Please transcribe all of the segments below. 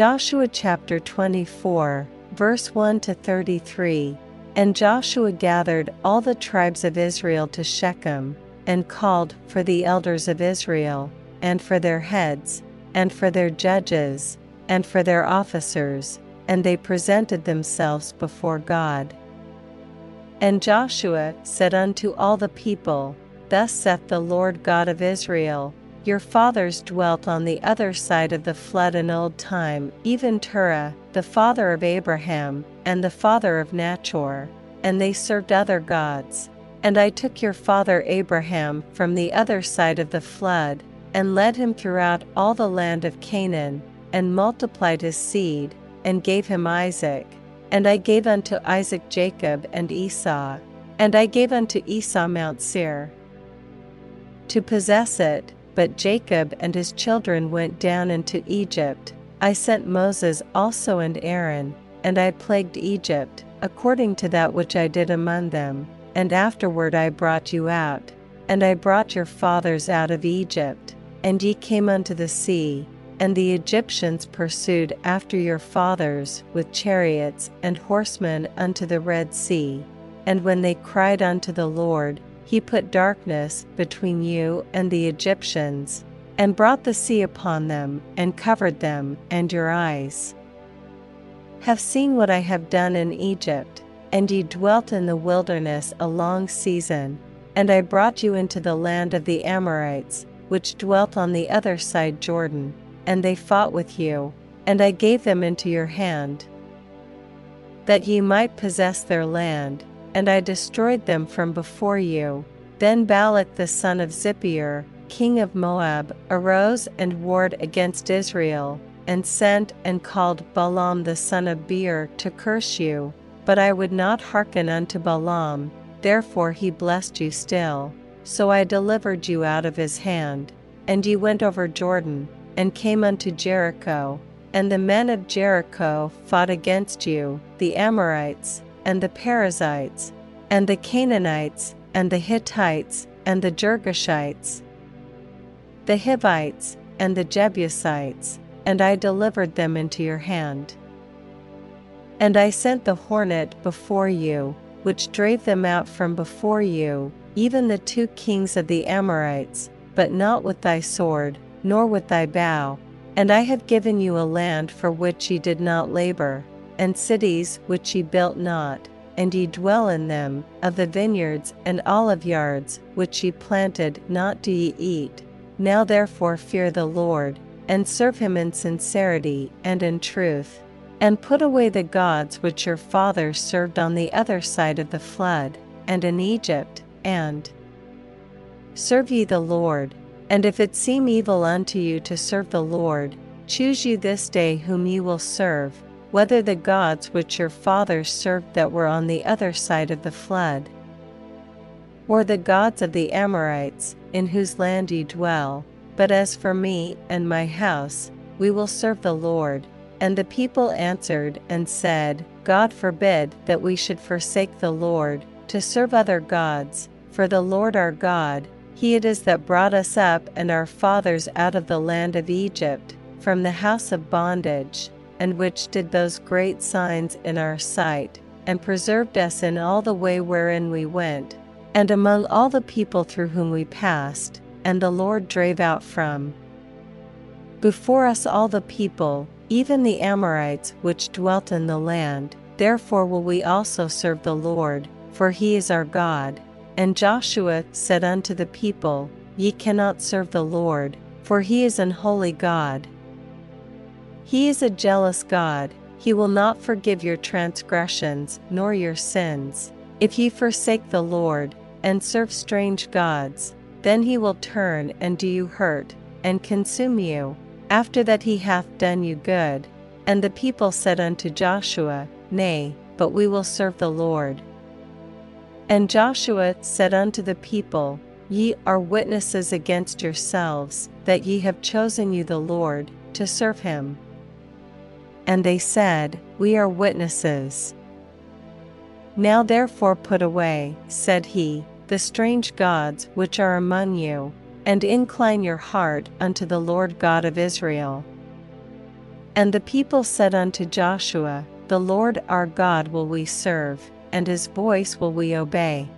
Joshua chapter 24, verse 1-33. And Joshua gathered all the tribes of Israel to Shechem, and called for the elders of Israel, and for their heads, and for their judges, and for their officers, and they presented themselves before God. And Joshua said unto all the people, Thus saith the Lord God of Israel, Your fathers dwelt on the other side of the flood in old time, even Terah, the father of Abraham, and the father of Nachor, and they served other gods. And I took your father Abraham from the other side of the flood, and led him throughout all the land of Canaan, and multiplied his seed, and gave him Isaac. And I gave unto Isaac Jacob and Esau, and I gave unto Esau Mount Seir to possess it, but Jacob and his children went down into Egypt. I sent Moses also and Aaron, and I plagued Egypt, according to that which I did among them, and afterward I brought you out, and I brought your fathers out of Egypt, and ye came unto the sea, and the Egyptians pursued after your fathers with chariots and horsemen unto the Red Sea. And when they cried unto the Lord, he put darkness between you and the Egyptians, and brought the sea upon them, and covered them, and your eyes have seen what I have done in Egypt, and ye dwelt in the wilderness a long season, and I brought you into the land of the Amorites, which dwelt on the other side Jordan, and they fought with you, and I gave them into your hand, that ye might possess their land, and I destroyed them from before you. Then Balak the son of Zippor, king of Moab, arose and warred against Israel, and sent and called Balaam the son of Beor to curse you, but I would not hearken unto Balaam, therefore he blessed you still. So I delivered you out of his hand, and ye went over Jordan, and came unto Jericho, and the men of Jericho fought against you, the Amorites, and the Perizzites, and the Canaanites, and the Hittites, and the Jergashites, the Hivites, and the Jebusites, and I delivered them into your hand. And I sent the hornet before you, which drave them out from before you, even the two kings of the Amorites, but not with thy sword, nor with thy bow, and I have given you a land for which ye did not labor, and cities which ye built not, and ye dwell in them. Of the vineyards and olive yards which ye planted not do ye eat. Now therefore fear the Lord, and serve him in sincerity and in truth, and put away the gods which your fathers served on the other side of the flood, and in Egypt, and serve ye the Lord. And if it seem evil unto you to serve the Lord, choose you this day whom ye will serve, whether the gods which your fathers served that were on the other side of the flood, or the gods of the Amorites, in whose land ye dwell. But as for me and my house, we will serve the Lord. And the people answered and said, God forbid that we should forsake the Lord, to serve other gods, for the Lord our God, he it is that brought us up and our fathers out of the land of Egypt, from the house of bondage, and which did those great signs in our sight, and preserved us in all the way wherein we went, and among all the people through whom we passed. And the Lord drave out from before us all the people, even the Amorites which dwelt in the land. Therefore will we also serve the Lord, for he is our God. And Joshua said unto the people, Ye cannot serve the Lord, for he is an holy God. He is a jealous God, he will not forgive your transgressions nor your sins. If ye forsake the Lord, and serve strange gods, then he will turn and do you hurt, and consume you, after that he hath done you good. And the people said unto Joshua, Nay, but we will serve the Lord. And Joshua said unto the people, Ye are witnesses against yourselves, that ye have chosen you the Lord, to serve him. And they said, We are witnesses. Now therefore put away, said he, the strange gods which are among you, and incline your heart unto the Lord God of Israel. And the people said unto Joshua, The Lord our God will we serve, and his voice will we obey.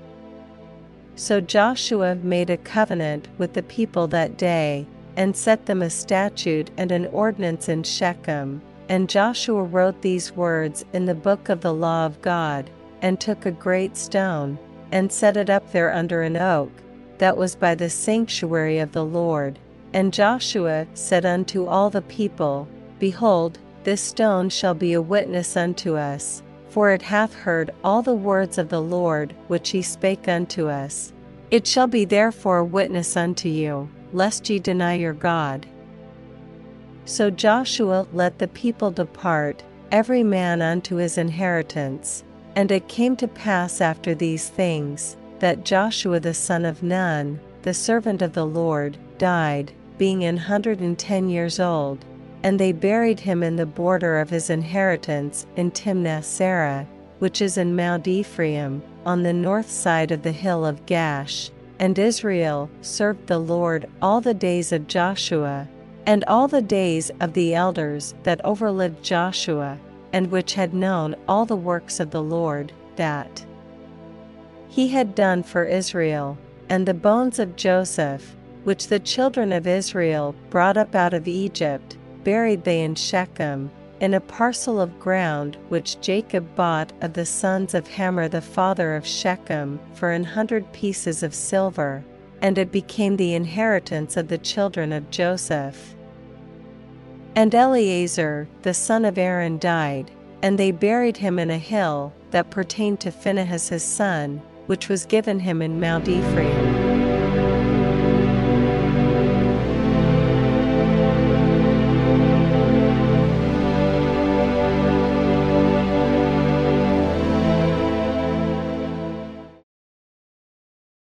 So Joshua made a covenant with the people that day, and set them a statute and an ordinance in Shechem. And Joshua wrote these words in the book of the law of God, and took a great stone, and set it up there under an oak, that was by the sanctuary of the Lord. And Joshua said unto all the people, Behold, this stone shall be a witness unto us, for it hath heard all the words of the Lord which he spake unto us. It shall be therefore a witness unto you, lest ye deny your God. So Joshua let the people depart, every man unto his inheritance. And it came to pass after these things, that Joshua the son of Nun, the servant of the Lord, died, being 110 years old. And they buried him in the border of his inheritance in Timnath-serah, which is in Mount Ephraim, on the north side of the hill of Gash. And Israel served the Lord all the days of Joshua, and all the days of the elders that overlived Joshua, and which had known all the works of the Lord, that he had done for Israel. And the bones of Joseph, which the children of Israel brought up out of Egypt, buried they in Shechem, in a parcel of ground which Jacob bought of the sons of Hamor the father of Shechem for 100 pieces of silver, and it became the inheritance of the children of Joseph. And Eleazar the son of Aaron died, and they buried him in a hill that pertained to Phinehas his son, which was given him in Mount Ephraim.